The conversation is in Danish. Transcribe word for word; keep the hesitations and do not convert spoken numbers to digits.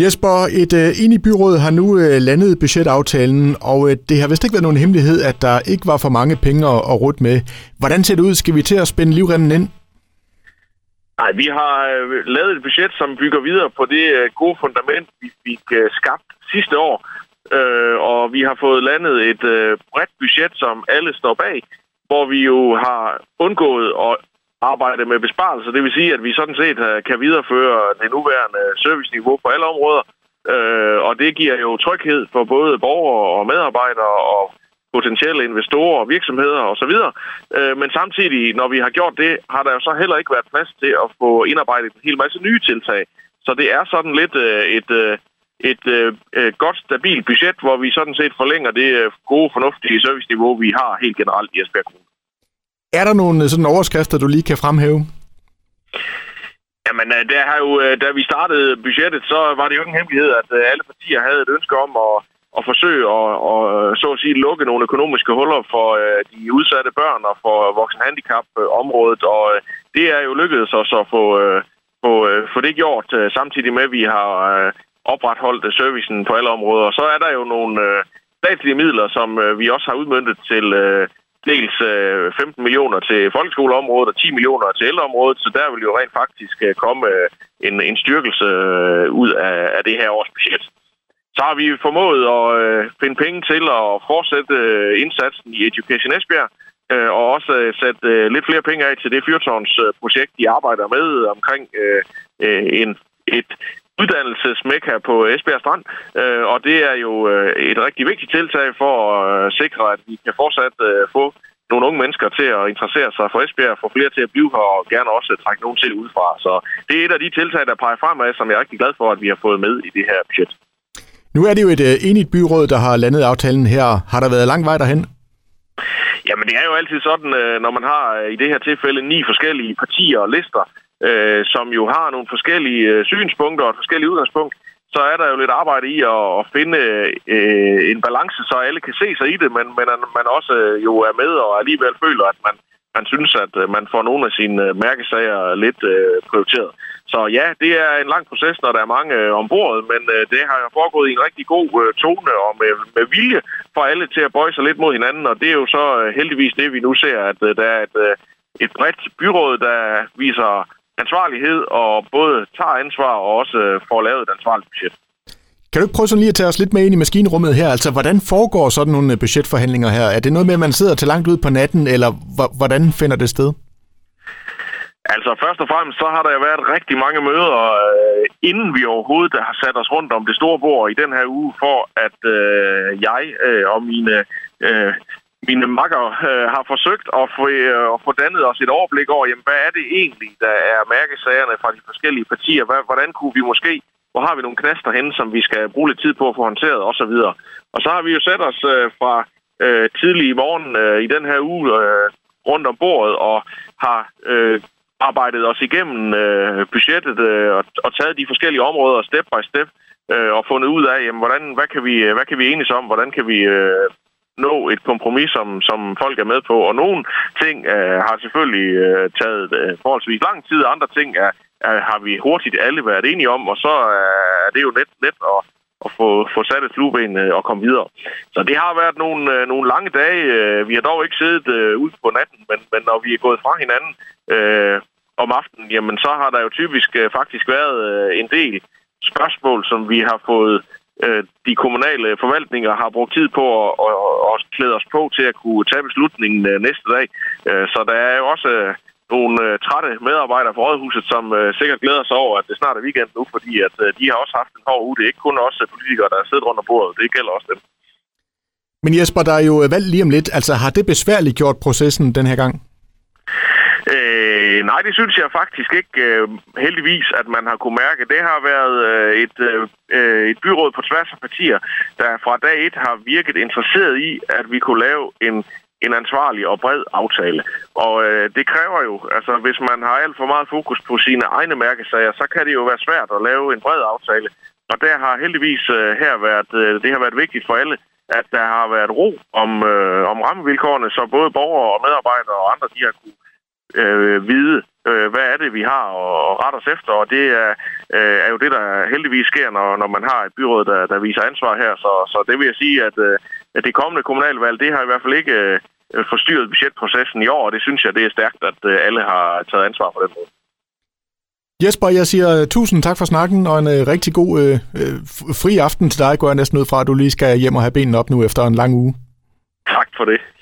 Jesper, et øh, enigt byråd har nu øh, landet budgetaftalen, og øh, det har vist ikke været nogen hemmelighed, at der ikke var for mange penge at, at rute med. Hvordan ser det ud? Skal vi til at spænde livremmen ind? Nej, vi har øh, lavet et budget, som bygger videre på det øh, gode fundament, vi fik øh, skabt sidste år. Øh, og vi har fået landet et øh, bredt budget, som alle står bag, hvor vi jo har undgået at arbejde med besparelser. Det vil sige, at vi sådan set kan videreføre det nuværende serviceniveau på alle områder, og det giver jo tryghed for både borgere og medarbejdere og potentielle investorer og virksomheder osv. Men samtidig, når vi har gjort det, har der jo så heller ikke været plads til at få indarbejdet en hel masse nye tiltag. Så det er sådan lidt et, et, et godt, stabilt budget, hvor vi sådan set forlænger det gode, fornuftige serviceniveau, vi har helt generelt i Esbjerg Kommune. Er der nogle sådan overskrifter, du lige kan fremhæve? Jamen, der har jo, da vi startede budgettet, så var det jo ingen hemmelighed, at alle partier havde et ønske om at, at forsøge at, at, så at sige, lukke nogle økonomiske huller for de udsatte børn og for voksenhandicapområdet. Og det er jo lykkedes os at få, få, få det gjort, samtidig med, at vi har opretholdt servicen på alle områder. Og så er der jo nogle statslige midler, som vi også har udmøntet til dels femten millioner til folkeskoleområdet og ti millioner til ældreområdet, så der vil jo rent faktisk komme en, en styrkelse ud af, af det her års budget. Så har vi formået at finde penge til at fortsætte indsatsen i Education Esbjerg, og også sætte lidt flere penge af til det fyrtårnsprojekt, de arbejder med omkring en, et uddannelsesmekka på Esbjerg Strand, og det er jo et rigtig vigtigt tiltag for at sikre, at vi kan fortsat få nogle unge mennesker til at interessere sig for Esbjerg, få flere til at blive her og gerne også trække nogen til udefra. Så det er et af de tiltag, der peger fremad, som jeg er rigtig glad for, at vi har fået med i det her budget. Nu er det jo et enigt byråd, der har landet aftalen her. Har der været lang vej derhen? Jamen det er jo altid sådan, når man har i det her tilfælde ni forskellige partier og lister, Øh, som jo har nogle forskellige øh, synspunkter og forskellige udgangspunkter, så er der jo lidt arbejde i at, at finde øh, en balance, så alle kan se sig i det, men, men at man også øh, jo er med og alligevel føler, at man, man synes, at øh, man får nogle af sine øh, mærkesager lidt øh, prioriteret. Så ja, det er en lang proces, når der er mange øh, ombord, men øh, det har foregået i en rigtig god øh, tone og med, med vilje for alle til at bøje sig lidt mod hinanden, og det er jo så øh, heldigvis det, vi nu ser, at øh, der er et, øh, et bredt byråd, der viser ansvarlighed og både tager ansvar og også får lavet et ansvarligt budget. Kan du ikke prøve sådan lige at tage os lidt med ind i maskinrummet her? Altså, hvordan foregår sådan nogle budgetforhandlinger her? Er det noget med, at man sidder til langt ud på natten, eller hvordan finder det sted? Altså, først og fremmest, så har der jo været rigtig mange møder, inden vi overhovedet har sat os rundt om det store bord i den her uge, for at øh, jeg øh, og mine... Øh, Mine makker øh, har forsøgt at få, øh, at få dannet os et overblik over, jamen, hvad er det egentlig, der er mærkesagerne fra de forskellige partier? Hvad, hvordan kunne vi måske, hvor har vi nogle knaster henne, som vi skal bruge lidt tid på at få håndteret osv. Og så har vi jo sat os øh, fra øh, tidlig i morgen øh, i den her uge øh, rundt om bordet og har øh, arbejdet os igennem øh, budgettet øh, og, og taget de forskellige områder step by step øh, og fundet ud af, jamen, hvordan, hvad, kan vi, hvad kan vi enes om, hvordan kan vi... Øh, nå et kompromis, som, som folk er med på. Og nogle ting øh, har selvfølgelig øh, taget øh, forholdsvis lang tid, og andre ting er, er, har vi hurtigt alle været enige om, og så øh, er det jo let, let at, at få, få sat et flueben øh, og komme videre. Så det har været nogle, øh, nogle lange dage. Vi har dog ikke siddet øh, ude på natten, men, men når vi er gået fra hinanden øh, om aftenen, jamen så har der jo typisk øh, faktisk været øh, en del spørgsmål, som vi har fået... De kommunale forvaltninger har brugt tid på at, at, at klæde os på til at kunne tage beslutningen næste dag. Så der er jo også nogle trætte medarbejdere fra Rådhuset, som sikkert glæder sig over, at det snart er weekend nu, fordi at de har også haft en hård uge. Det er ikke kun os politikere, der sidder rundt om bordet. Det gælder også dem. Men Jesper, der er jo valgt lige om lidt. Altså, har det besværligt gjort processen den her gang? Øh, nej, det synes jeg faktisk ikke øh, heldigvis, at man har kunne mærke. Det har været øh, et, øh, et byråd på tværs af partier, der fra dag et har virket interesseret i, at vi kunne lave en, en ansvarlig og bred aftale. Og øh, det kræver jo, altså hvis man har alt for meget fokus på sine egne mærkesager, så kan det jo være svært at lave en bred aftale. Og der har heldigvis øh, her været, øh, det har været vigtigt for alle, at der har været ro om, øh, om rammevilkårene, så både borgere og medarbejdere og andre, de har kunne Øh, vide, øh, hvad er det, vi har at rette os efter, og det er, øh, er jo det, der heldigvis sker, når, når man har et byråd, der, der viser ansvar her. Så, så det vil jeg sige, at, øh, at det kommende kommunalvalg, det har i hvert fald ikke øh, forstyrret budgetprocessen i år, og det synes jeg, det er stærkt, at øh, alle har taget ansvar for den måde. Jesper, jeg siger tusind tak for snakken, og en øh, rigtig god øh, fri aften til dig. Går jeg næsten ud fra, at du lige skal hjem og have benene op nu efter en lang uge. Tak for det.